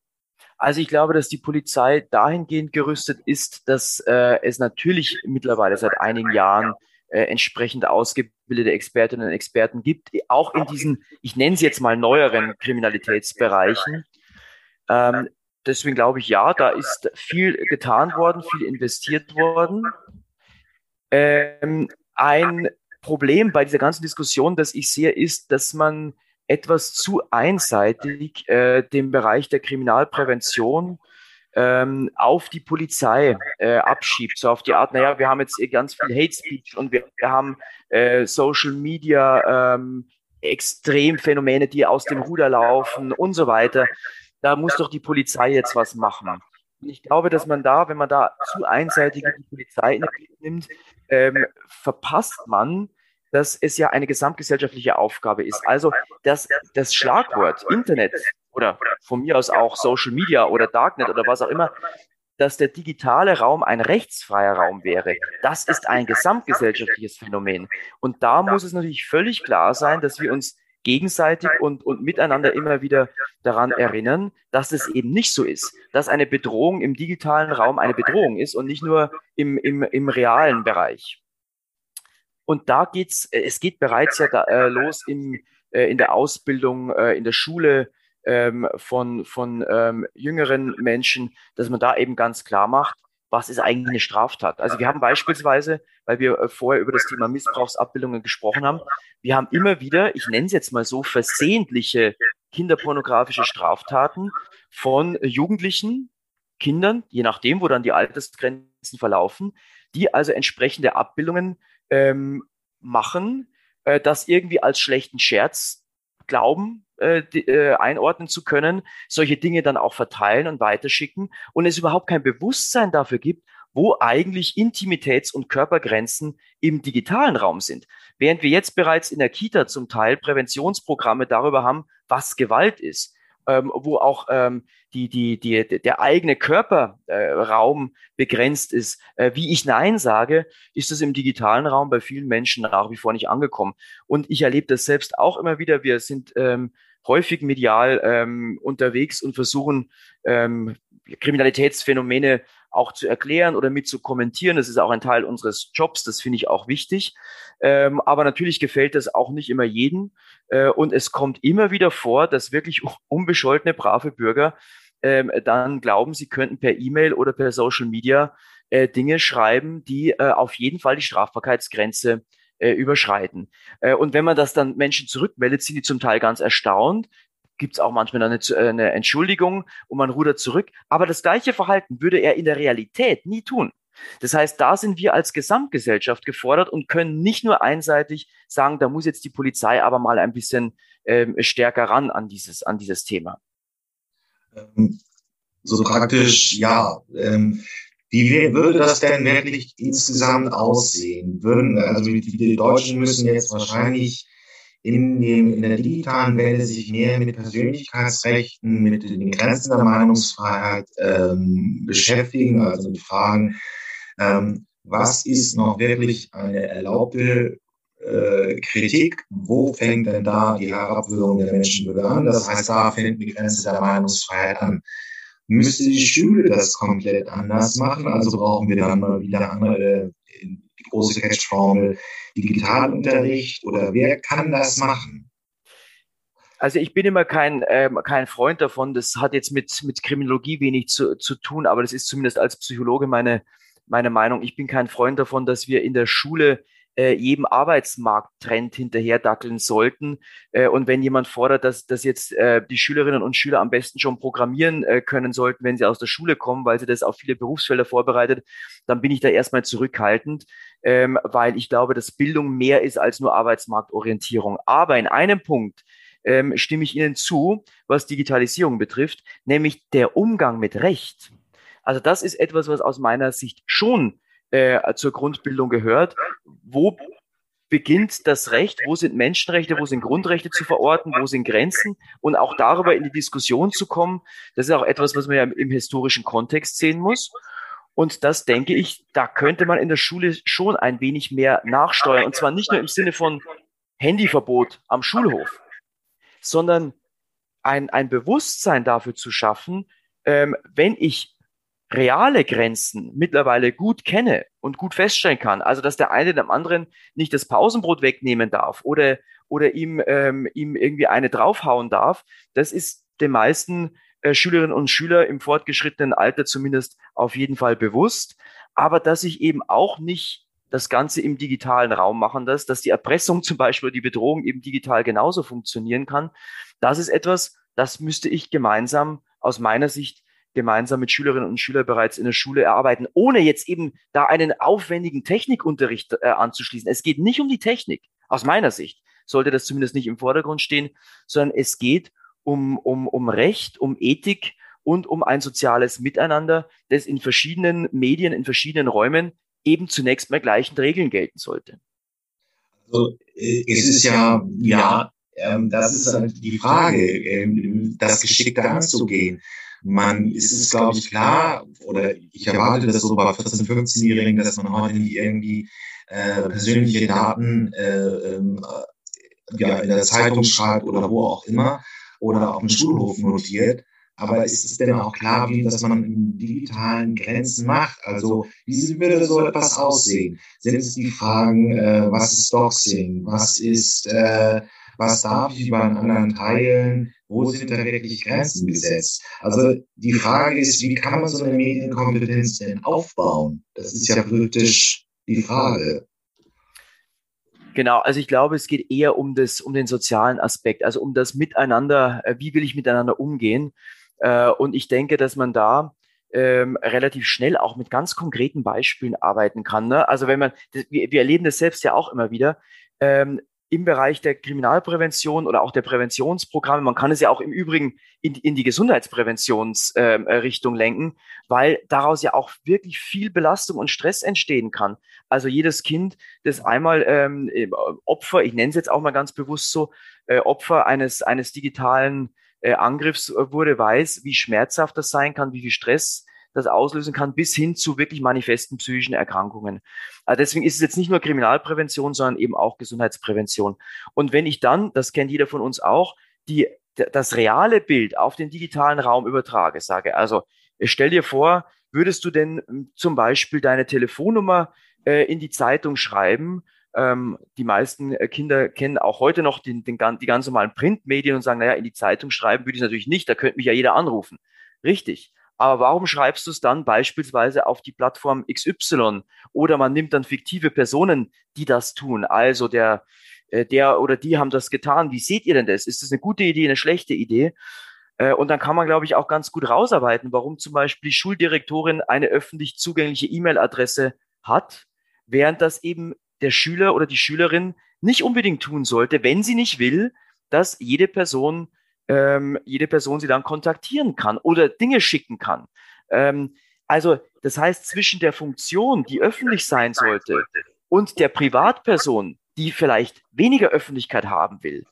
Also ich glaube, dass die Polizei dahingehend gerüstet ist, dass es natürlich mittlerweile seit einigen Jahren entsprechend ausgebildete Expertinnen und Experten gibt, auch in diesen, ich nenne sie jetzt mal neueren Kriminalitätsbereichen. Deswegen glaube ich, ja, da ist viel getan worden, viel investiert worden. Ein Problem bei dieser ganzen Diskussion, das ich sehe, ist, dass man etwas zu einseitig den Bereich der Kriminalprävention auf die Polizei abschiebt. So auf die Art, naja, wir haben jetzt ganz viel Hate Speech und wir haben Social Media Extremphänomene, die aus dem Ruder laufen und so weiter. Da muss doch die Polizei jetzt was machen. Und ich glaube, dass man da, wenn man da zu einseitig die Polizei nimmt, verpasst man, dass es ja eine gesamtgesellschaftliche Aufgabe ist. Also das Schlagwort Internet oder von mir aus auch Social Media oder Darknet oder was auch immer, dass der digitale Raum ein rechtsfreier Raum wäre, das ist ein gesamtgesellschaftliches Phänomen. Und da muss es natürlich völlig klar sein, dass wir uns gegenseitig und miteinander immer wieder daran erinnern, dass es eben nicht so ist, dass eine Bedrohung im digitalen Raum eine Bedrohung ist und nicht nur im realen Bereich. Und da geht bereits ja los in der Ausbildung, in der Schule von jüngeren Menschen, dass man da eben ganz klar macht, was ist eigentlich eine Straftat. Also wir haben beispielsweise, weil wir vorher über das Thema Missbrauchsabbildungen gesprochen haben, wir haben immer wieder, ich nenne es jetzt mal so, versehentliche kinderpornografische Straftaten von Jugendlichen, Kindern, je nachdem, wo dann die Altersgrenzen verlaufen, die also entsprechende Abbildungen machen, das irgendwie als schlechten Scherz glauben, einordnen zu können, solche Dinge dann auch verteilen und weiterschicken und es überhaupt kein Bewusstsein dafür gibt, wo eigentlich Intimitäts- und Körpergrenzen im digitalen Raum sind. Während wir jetzt bereits in der Kita zum Teil Präventionsprogramme darüber haben, was Gewalt ist, wo auch der eigene Körperraum begrenzt ist. Wie ich Nein sage, ist das im digitalen Raum bei vielen Menschen nach wie vor nicht angekommen. Und ich erlebe das selbst auch immer wieder. Wir sind häufig medial unterwegs und versuchen, Kriminalitätsphänomene auch zu erklären oder mit zu kommentieren. Das ist auch ein Teil unseres Jobs, das finde ich auch wichtig. Aber natürlich gefällt das auch nicht immer jedem. Und es kommt immer wieder vor, dass wirklich unbescholtene, brave Bürger dann glauben, sie könnten per E-Mail oder per Social Media Dinge schreiben, die auf jeden Fall die Strafbarkeitsgrenze überschreiten. Und wenn man das dann Menschen zurückmeldet, sind die zum Teil ganz erstaunt. Gibt es auch manchmal eine Entschuldigung und man rudert zurück. Aber das gleiche Verhalten würde er in der Realität nie tun. Das heißt, da sind wir als Gesamtgesellschaft gefordert und können nicht nur einseitig sagen, da muss jetzt die Polizei aber mal ein bisschen stärker ran an dieses Thema. So praktisch, ja. Wie würde das denn wirklich insgesamt aussehen? Die Deutschen müssen jetzt wahrscheinlich in der digitalen Welt sich mehr mit Persönlichkeitsrechten, mit den Grenzen der Meinungsfreiheit beschäftigen, also mit Fragen, was ist noch wirklich eine erlaubte Kritik? Wo fängt denn da die Herabwürdigung der Menschenwürde an? Das heißt, da fängt die Grenze der Meinungsfreiheit an. Müsste die Schule das komplett anders machen? Also brauchen wir dann mal wieder andere, die große Catch-Formel, Digitalunterricht oder wer kann das machen? Also ich bin immer kein Freund davon. Das hat jetzt mit Kriminologie wenig zu tun, aber das ist zumindest als Psychologe meine Meinung. Ich bin kein Freund davon, dass wir in der Schule jedem Arbeitsmarkttrend hinterherdackeln sollten. Und wenn jemand fordert, dass jetzt die Schülerinnen und Schüler am besten schon programmieren können sollten, wenn sie aus der Schule kommen, weil sie das auf viele Berufsfelder vorbereitet, dann bin ich da erstmal zurückhaltend, weil ich glaube, dass Bildung mehr ist als nur Arbeitsmarktorientierung. Aber in einem Punkt stimme ich Ihnen zu, was Digitalisierung betrifft, nämlich der Umgang mit Recht. Also das ist etwas, was aus meiner Sicht schon zur Grundbildung gehört. Wo beginnt das Recht? Wo sind Menschenrechte? Wo sind Grundrechte zu verorten? Wo sind Grenzen? Und auch darüber in die Diskussion zu kommen, das ist auch etwas, was man ja im historischen Kontext sehen muss. Und das denke ich, da könnte man in der Schule schon ein wenig mehr nachsteuern. Und zwar nicht nur im Sinne von Handyverbot am Schulhof, sondern ein Bewusstsein dafür zu schaffen, wenn ich reale Grenzen mittlerweile gut kenne und gut feststellen kann, also dass der eine dem anderen nicht das Pausenbrot wegnehmen darf oder ihm irgendwie eine draufhauen darf, das ist den meisten Schülerinnen und Schüler im fortgeschrittenen Alter zumindest auf jeden Fall bewusst, aber dass ich eben auch nicht das Ganze im digitalen Raum machen lasse, dass die Erpressung zum Beispiel, die Bedrohung eben digital genauso funktionieren kann, das ist etwas, das müsste ich aus meiner Sicht gemeinsam mit Schülerinnen und Schülern bereits in der Schule erarbeiten, ohne jetzt eben da einen aufwendigen Technikunterricht anzuschließen. Es geht nicht um die Technik, aus meiner Sicht sollte das zumindest nicht im Vordergrund stehen, sondern es geht um Recht, um Ethik und um ein soziales Miteinander, das in verschiedenen Medien, in verschiedenen Räumen eben zunächst mal gleichen Regeln gelten sollte. Also es ist das ist halt die Frage, das geschickter anzugehen. Es ist, glaube ich, klar, oder ich erwarte das so bei 14-, 15-Jährigen, dass man heute nicht irgendwie persönliche Daten in der Zeitung schreibt oder wo auch immer oder auf dem Schulhof notiert. Aber ist es denn auch klar, dass man in digitalen Grenzen macht? Also wie würde so etwas aussehen? Sind es die Fragen, was ist Doxing? Was darf ich über einen anderen teilen? Wo sind da wirklich Grenzen gesetzt? Also die Frage ist, wie kann man so eine Medienkompetenz denn aufbauen? Das ist ja politisch die Frage. Genau, also ich glaube, es geht eher um den sozialen Aspekt, also um das Miteinander, wie will ich miteinander umgehen? Und ich denke, dass man da relativ schnell auch mit ganz konkreten Beispielen arbeiten kann, ne? Also wir erleben das selbst ja auch immer wieder, im Bereich der Kriminalprävention oder auch der Präventionsprogramme. Man kann es ja auch im Übrigen in die Gesundheitspräventionsrichtung lenken, weil daraus ja auch wirklich viel Belastung und Stress entstehen kann. Also jedes Kind, das einmal Opfer, ich nenne es jetzt auch mal ganz bewusst so, Opfer eines digitalen Angriffs wurde, weiß, wie schmerzhaft das sein kann, wie viel Stress das auslösen kann, bis hin zu wirklich manifesten psychischen Erkrankungen. Also deswegen ist es jetzt nicht nur Kriminalprävention, sondern eben auch Gesundheitsprävention. Und wenn ich dann, das kennt jeder von uns auch, das reale Bild auf den digitalen Raum übertrage, sage, also stell dir vor, würdest du denn zum Beispiel deine Telefonnummer in die Zeitung schreiben? Die meisten Kinder kennen auch heute noch die ganz normalen Printmedien und sagen, naja, in die Zeitung schreiben würde ich es natürlich nicht, da könnte mich ja jeder anrufen. Richtig. Aber warum schreibst du es dann beispielsweise auf die Plattform XY? Oder man nimmt dann fiktive Personen, die das tun. Also der oder die haben das getan. Wie seht ihr denn das? Ist das eine gute Idee, eine schlechte Idee? Und dann kann man, glaube ich, auch ganz gut rausarbeiten, warum zum Beispiel die Schuldirektorin eine öffentlich zugängliche E-Mail-Adresse hat, während das eben der Schüler oder die Schülerin nicht unbedingt tun sollte, wenn sie nicht will, dass jede Person sie dann kontaktieren kann oder Dinge schicken kann. Also das heißt, zwischen der Funktion, die öffentlich sein sollte, und der Privatperson, die vielleicht weniger Öffentlichkeit haben will,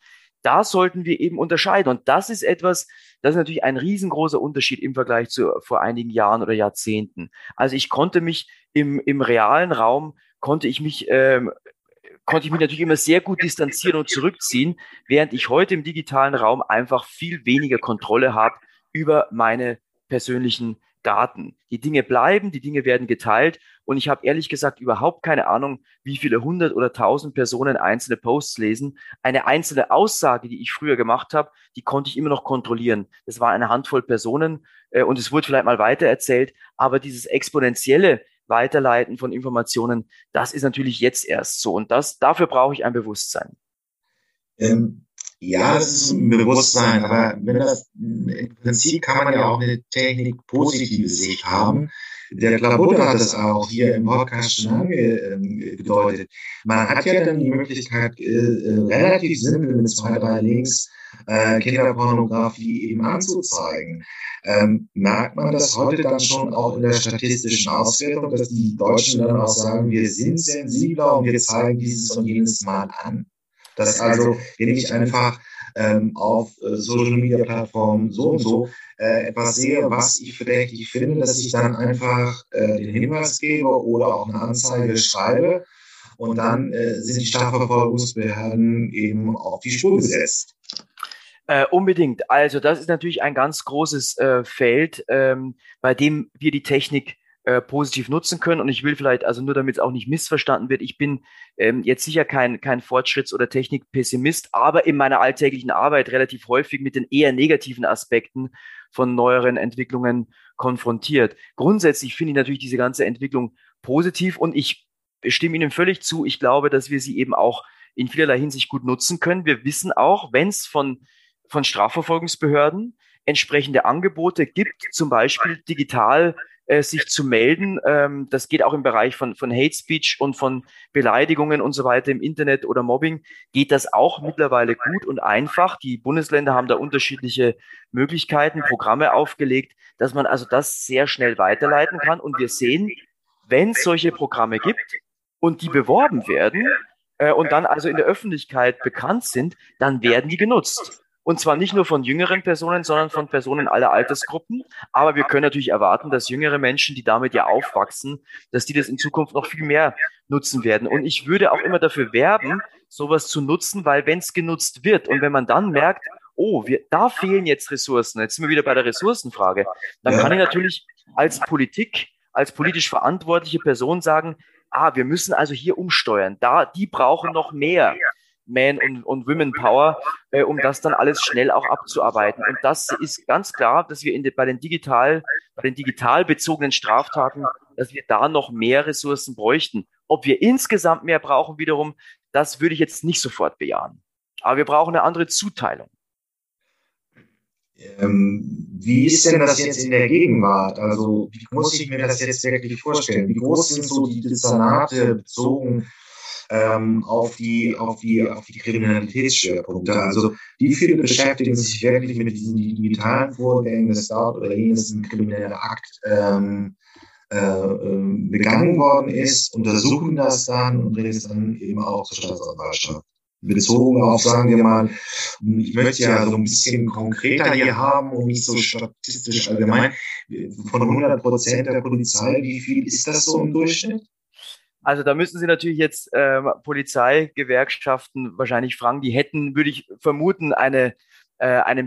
da sollten wir eben unterscheiden. Und das ist etwas, das ist natürlich ein riesengroßer Unterschied im Vergleich zu vor einigen Jahren oder Jahrzehnten. Also ich konnte mich im realen Raum, konnte ich mich natürlich immer sehr gut distanzieren und zurückziehen, während ich heute im digitalen Raum einfach viel weniger Kontrolle habe über meine persönlichen Daten. Die Dinge bleiben, die Dinge werden geteilt und ich habe ehrlich gesagt überhaupt keine Ahnung, wie viele 100 oder 1000 Personen einzelne Posts lesen. Eine einzelne Aussage, die ich früher gemacht habe, die konnte ich immer noch kontrollieren. Das war eine Handvoll Personen und es wurde vielleicht mal weitererzählt, aber dieses exponentielle Weiterleiten von Informationen, das ist natürlich jetzt erst so. Und dafür brauche ich ein Bewusstsein. Ja, das ist ein Bewusstsein, aber wenn das, im Prinzip kann man ja auch eine technikpositive Sicht haben. Der Klabutter hat das auch hier im Podcast schon angedeutet. Man hat ja dann die Möglichkeit, relativ simpel mit 2, 3 Links Kinderpornografie eben anzuzeigen. Merkt man das heute dann schon auch in der statistischen Auswertung, dass die Deutschen dann auch sagen, wir sind sensibler und wir zeigen dieses und jenes Mal an? Dass also, wenn ich einfach auf Social-Media-Plattformen so und so etwas sehe, was ich verdächtig finde, dass ich dann einfach den Hinweis gebe oder auch eine Anzeige schreibe und dann sind die Strafverfolgungsbehörden eben auf die Spur gesetzt. Unbedingt. Also das ist natürlich ein ganz großes Feld, bei dem wir die Technik positiv nutzen können. Und ich will vielleicht, also nur damit es auch nicht missverstanden wird, ich bin jetzt sicher kein Fortschritts- oder Technikpessimist, aber in meiner alltäglichen Arbeit relativ häufig mit den eher negativen Aspekten von neueren Entwicklungen konfrontiert. Grundsätzlich finde ich natürlich diese ganze Entwicklung positiv und ich stimme Ihnen völlig zu. Ich glaube, dass wir sie eben auch in vielerlei Hinsicht gut nutzen können. Wir wissen auch, wenn es von Strafverfolgungsbehörden entsprechende Angebote gibt, zum Beispiel digital sich zu melden. Das geht auch im Bereich von Hate Speech und von Beleidigungen und so weiter im Internet oder Mobbing, geht das auch mittlerweile gut und einfach. Die Bundesländer haben da unterschiedliche Möglichkeiten, Programme aufgelegt, dass man also das sehr schnell weiterleiten kann. Und wir sehen, wenn es solche Programme gibt und die beworben werden und dann also in der Öffentlichkeit bekannt sind, dann werden die genutzt. Und zwar nicht nur von jüngeren Personen, sondern von Personen aller Altersgruppen. Aber wir können natürlich erwarten, dass jüngere Menschen, die damit ja aufwachsen, dass die das in Zukunft noch viel mehr nutzen werden. Und ich würde auch immer dafür werben, sowas zu nutzen, weil wenn es genutzt wird und wenn man dann merkt, oh, da fehlen jetzt Ressourcen, jetzt sind wir wieder bei der Ressourcenfrage, dann kann ich natürlich als politisch verantwortliche Person sagen, wir müssen also hier umsteuern, die brauchen noch mehr Man- und Women Power, um das dann alles schnell auch abzuarbeiten. Und das ist ganz klar, dass wir bei den digital bezogenen Straftaten, dass wir da noch mehr Ressourcen bräuchten. Ob wir insgesamt mehr brauchen wiederum, das würde ich jetzt nicht sofort bejahen. Aber wir brauchen eine andere Zuteilung. Wie ist denn das jetzt in der Gegenwart? Also wie muss ich mir das jetzt wirklich vorstellen? Wie groß sind so die Dissonate bezogen auf die Kriminalitätsschwerpunkte. Also wie viele beschäftigen sich wirklich mit diesen digitalen Vorgängen, dass dort oder jenes ein krimineller Akt begangen worden ist, untersuchen das dann und bringen es dann eben auch zur Staatsanwaltschaft. Bezogen auf, sagen wir mal, ich möchte ja so ein bisschen konkreter hier haben und nicht so statistisch allgemein, von 100% der Polizei, wie viel ist das so im Durchschnitt? Also da müssen Sie natürlich jetzt Polizeigewerkschaften wahrscheinlich fragen. Die hätten, würde ich vermuten, einen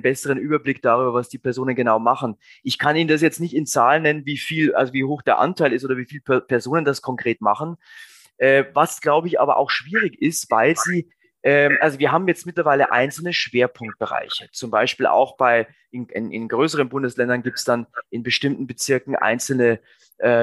besseren Überblick darüber, was die Personen genau machen. Ich kann Ihnen das jetzt nicht in Zahlen nennen, wie hoch der Anteil ist oder wie viele Personen das konkret machen. Was, glaube ich, aber auch schwierig ist, weil wir haben jetzt mittlerweile einzelne Schwerpunktbereiche. Zum Beispiel auch in größeren Bundesländern gibt es dann in bestimmten Bezirken einzelne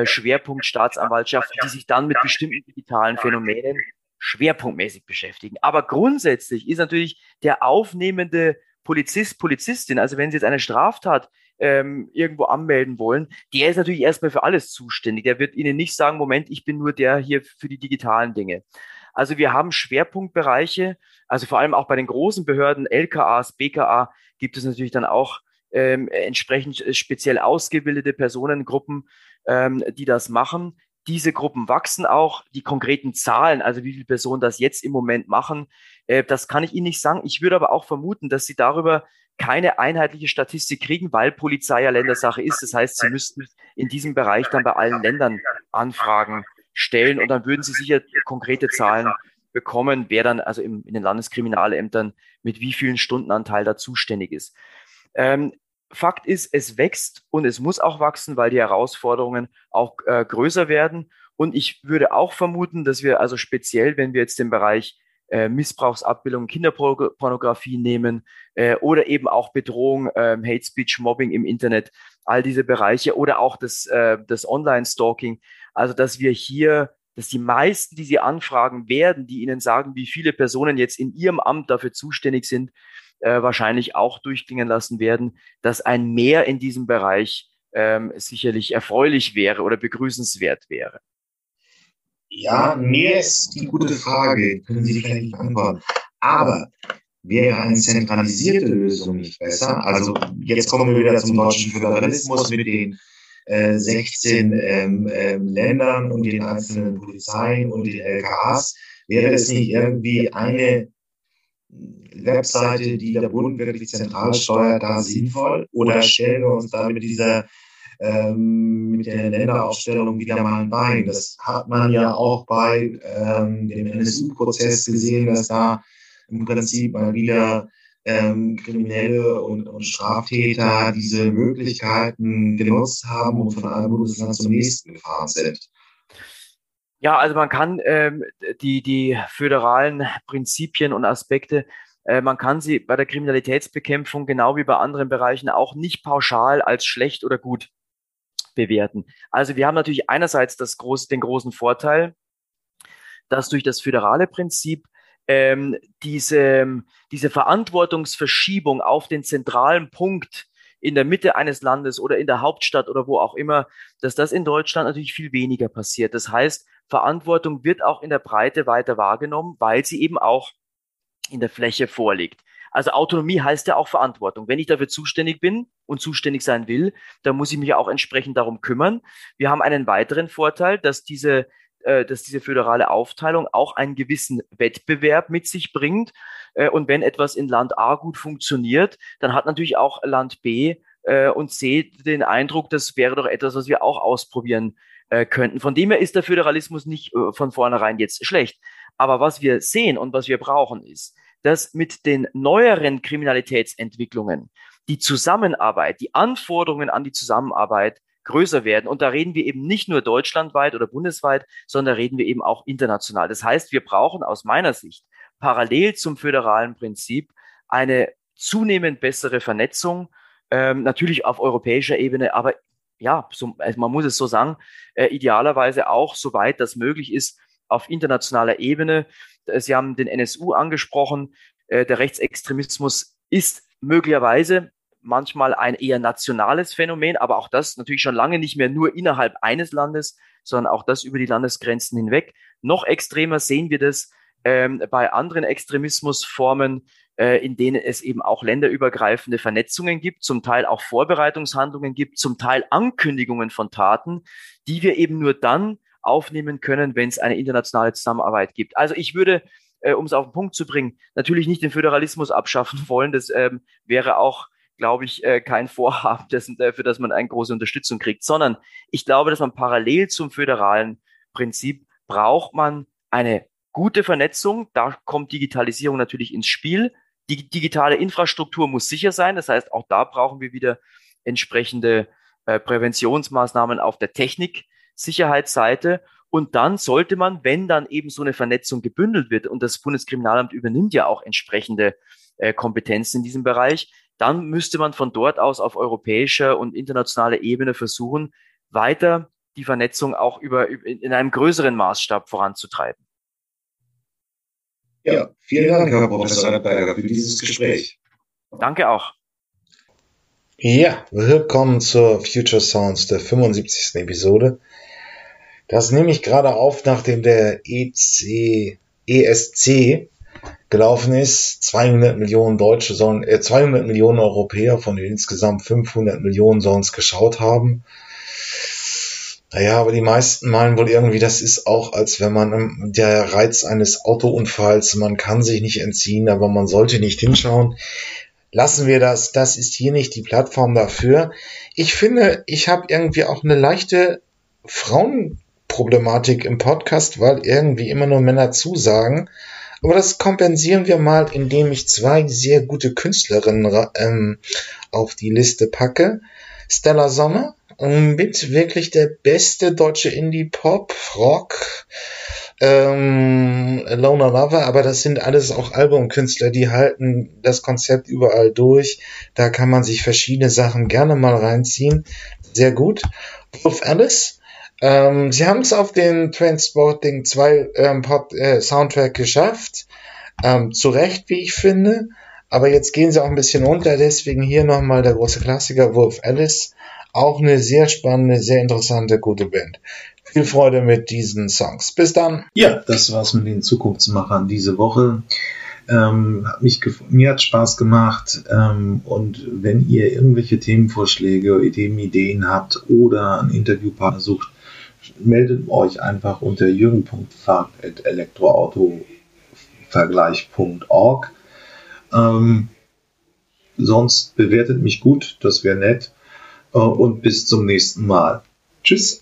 Schwerpunktstaatsanwaltschaften, die sich dann mit bestimmten digitalen Phänomenen schwerpunktmäßig beschäftigen. Aber grundsätzlich ist natürlich der aufnehmende Polizist, Polizistin, also wenn Sie jetzt eine Straftat irgendwo anmelden wollen, der ist natürlich erstmal für alles zuständig. Der wird Ihnen nicht sagen, Moment, ich bin nur der hier für die digitalen Dinge. Also wir haben Schwerpunktbereiche, also vor allem auch bei den großen Behörden, LKAs, BKA, gibt es natürlich dann auch entsprechend speziell ausgebildete Personengruppen, die das machen. Diese Gruppen wachsen auch. Die konkreten Zahlen, also wie viele Personen das jetzt im Moment machen, das kann ich Ihnen nicht sagen. Ich würde aber auch vermuten, dass Sie darüber keine einheitliche Statistik kriegen, weil Polizei ja Ländersache ist. Das heißt, Sie müssten in diesem Bereich dann bei allen Ländern Anfragen stellen und dann würden Sie sicher konkrete Zahlen bekommen, wer dann also in den Landeskriminalämtern mit wie vielen Stundenanteil da zuständig ist. Fakt ist, es wächst und es muss auch wachsen, weil die Herausforderungen auch größer werden. Und ich würde auch vermuten, dass wir also speziell, wenn wir jetzt den Bereich Missbrauchsabbildung, Kinderpornografie nehmen oder eben auch Bedrohung, Hate Speech, Mobbing im Internet, all diese Bereiche oder auch das Online-Stalking, also dass wir hier dass die meisten, die sie anfragen werden, die ihnen sagen, wie viele Personen jetzt in ihrem Amt dafür zuständig sind, wahrscheinlich auch durchklingen lassen werden, dass ein Mehr in diesem Bereich sicherlich erfreulich wäre oder begrüßenswert wäre. Ja, mehr ist die gute Frage, können Sie sicherlich nicht beantworten. Aber wäre eine zentralisierte Lösung nicht besser? Also jetzt kommen wir wieder zum deutschen Föderalismus mit den 16 Ländern und den einzelnen Polizeien und den LKAs. Wäre es nicht irgendwie eine Webseite, die der Bund wirklich zentral steuert, da sinnvoll? Oder stellen wir uns da mit der Länderaufstellung wieder mal ein Bein? Das hat man ja auch bei dem NSU-Prozess gesehen, dass da im Prinzip mal wieder Kriminelle und Straftäter diese Möglichkeiten genutzt haben und von einem Bundesland zum nächsten gefahren sind. Ja, also man kann die föderalen Prinzipien und Aspekte, man kann sie bei der Kriminalitätsbekämpfung genau wie bei anderen Bereichen auch nicht pauschal als schlecht oder gut bewerten. Also wir haben natürlich einerseits den großen Vorteil, dass durch das föderale Prinzip diese Verantwortungsverschiebung auf den zentralen Punkt in der Mitte eines Landes oder in der Hauptstadt oder wo auch immer, dass das in Deutschland natürlich viel weniger passiert. Das heißt, Verantwortung wird auch in der Breite weiter wahrgenommen, weil sie eben auch in der Fläche vorliegt. Also Autonomie heißt ja auch Verantwortung. Wenn ich dafür zuständig bin und zuständig sein will, dann muss ich mich auch entsprechend darum kümmern. Wir haben einen weiteren Vorteil, dass diese föderale Aufteilung auch einen gewissen Wettbewerb mit sich bringt. Und wenn etwas in Land A gut funktioniert, dann hat natürlich auch Land B und C den Eindruck, das wäre doch etwas, was wir auch ausprobieren könnten. Von dem her ist der Föderalismus nicht von vornherein jetzt schlecht. Aber was wir sehen und was wir brauchen ist, dass mit den neueren Kriminalitätsentwicklungen die Zusammenarbeit, die Anforderungen an die Zusammenarbeit größer werden. Und da reden wir eben nicht nur deutschlandweit oder bundesweit, sondern reden wir eben auch international. Das heißt, wir brauchen aus meiner Sicht parallel zum föderalen Prinzip eine zunehmend bessere Vernetzung, natürlich auf europäischer Ebene, aber ja, man muss es so sagen, idealerweise auch, soweit das möglich ist, auf internationaler Ebene. Sie haben den NSU angesprochen. Der Rechtsextremismus ist möglicherweise manchmal ein eher nationales Phänomen, aber auch das natürlich schon lange nicht mehr nur innerhalb eines Landes, sondern auch das über die Landesgrenzen hinweg. Noch extremer sehen wir das bei anderen Extremismusformen, in denen es eben auch länderübergreifende Vernetzungen gibt, zum Teil auch Vorbereitungshandlungen gibt, zum Teil Ankündigungen von Taten, die wir eben nur dann aufnehmen können, wenn es eine internationale Zusammenarbeit gibt. Also ich würde, um es auf den Punkt zu bringen, natürlich nicht den Föderalismus abschaffen wollen. Das wäre auch, glaube ich, kein Vorhaben, für das man eine große Unterstützung kriegt, sondern ich glaube, dass man parallel zum föderalen Prinzip braucht man eine gute Vernetzung. Da kommt Digitalisierung natürlich ins Spiel. Die digitale Infrastruktur muss sicher sein. Das heißt, auch da brauchen wir wieder entsprechende Präventionsmaßnahmen auf der Technik-Sicherheitsseite. Und dann sollte man, wenn dann eben so eine Vernetzung gebündelt wird, und das Bundeskriminalamt übernimmt ja auch entsprechende Kompetenzen in diesem Bereich, dann müsste man von dort aus auf europäischer und internationaler Ebene versuchen, weiter die Vernetzung auch in einem größeren Maßstab voranzutreiben. Ja, vielen Dank, Herr Professor Rettenberger, für dieses Gespräch. Danke auch. Ja, willkommen zur Future Sounds, der 75. Episode. Das nehme ich gerade auf, nachdem der ESC gelaufen ist. 200 Millionen Deutsche sollen, 200 Millionen Europäer, von den insgesamt 500 Millionen sollen es geschaut haben. Naja, aber die meisten meinen wohl irgendwie, das ist auch, als wenn man der Reiz eines Autounfalls, man kann sich nicht entziehen, aber man sollte nicht hinschauen. Lassen wir das, das ist hier nicht die Plattform dafür. Ich finde, ich habe irgendwie auch eine leichte Frauenproblematik im Podcast, weil irgendwie immer nur Männer zusagen. Aber das kompensieren wir mal, indem ich zwei sehr gute Künstlerinnen auf die Liste packe. Stella Sommer mit wirklich der beste deutsche Indie-Pop, Rock, Loner Lover, aber das sind alles auch Albumkünstler, die halten das Konzept überall durch. Da kann man sich verschiedene Sachen gerne mal reinziehen. Sehr gut. Wolf Alice Sie haben es auf den Transporting 2 Soundtrack geschafft. Zu Recht, wie ich finde. Aber jetzt gehen sie auch ein bisschen unter. Deswegen hier nochmal der große Klassiker Wolf Alice. Auch eine sehr spannende, sehr interessante, gute Band. Viel Freude mit diesen Songs. Bis dann. Ja, das war's mit den Zukunftsmachern diese Woche. Mir hat Spaß gemacht. Und wenn ihr irgendwelche Themenvorschläge, Ideen habt oder einen Interviewpartner sucht, meldet euch einfach unter jürgen.fahrt@elektroautovergleich.org. Sonst bewertet mich gut, das wäre nett. Und bis zum nächsten Mal. Tschüss.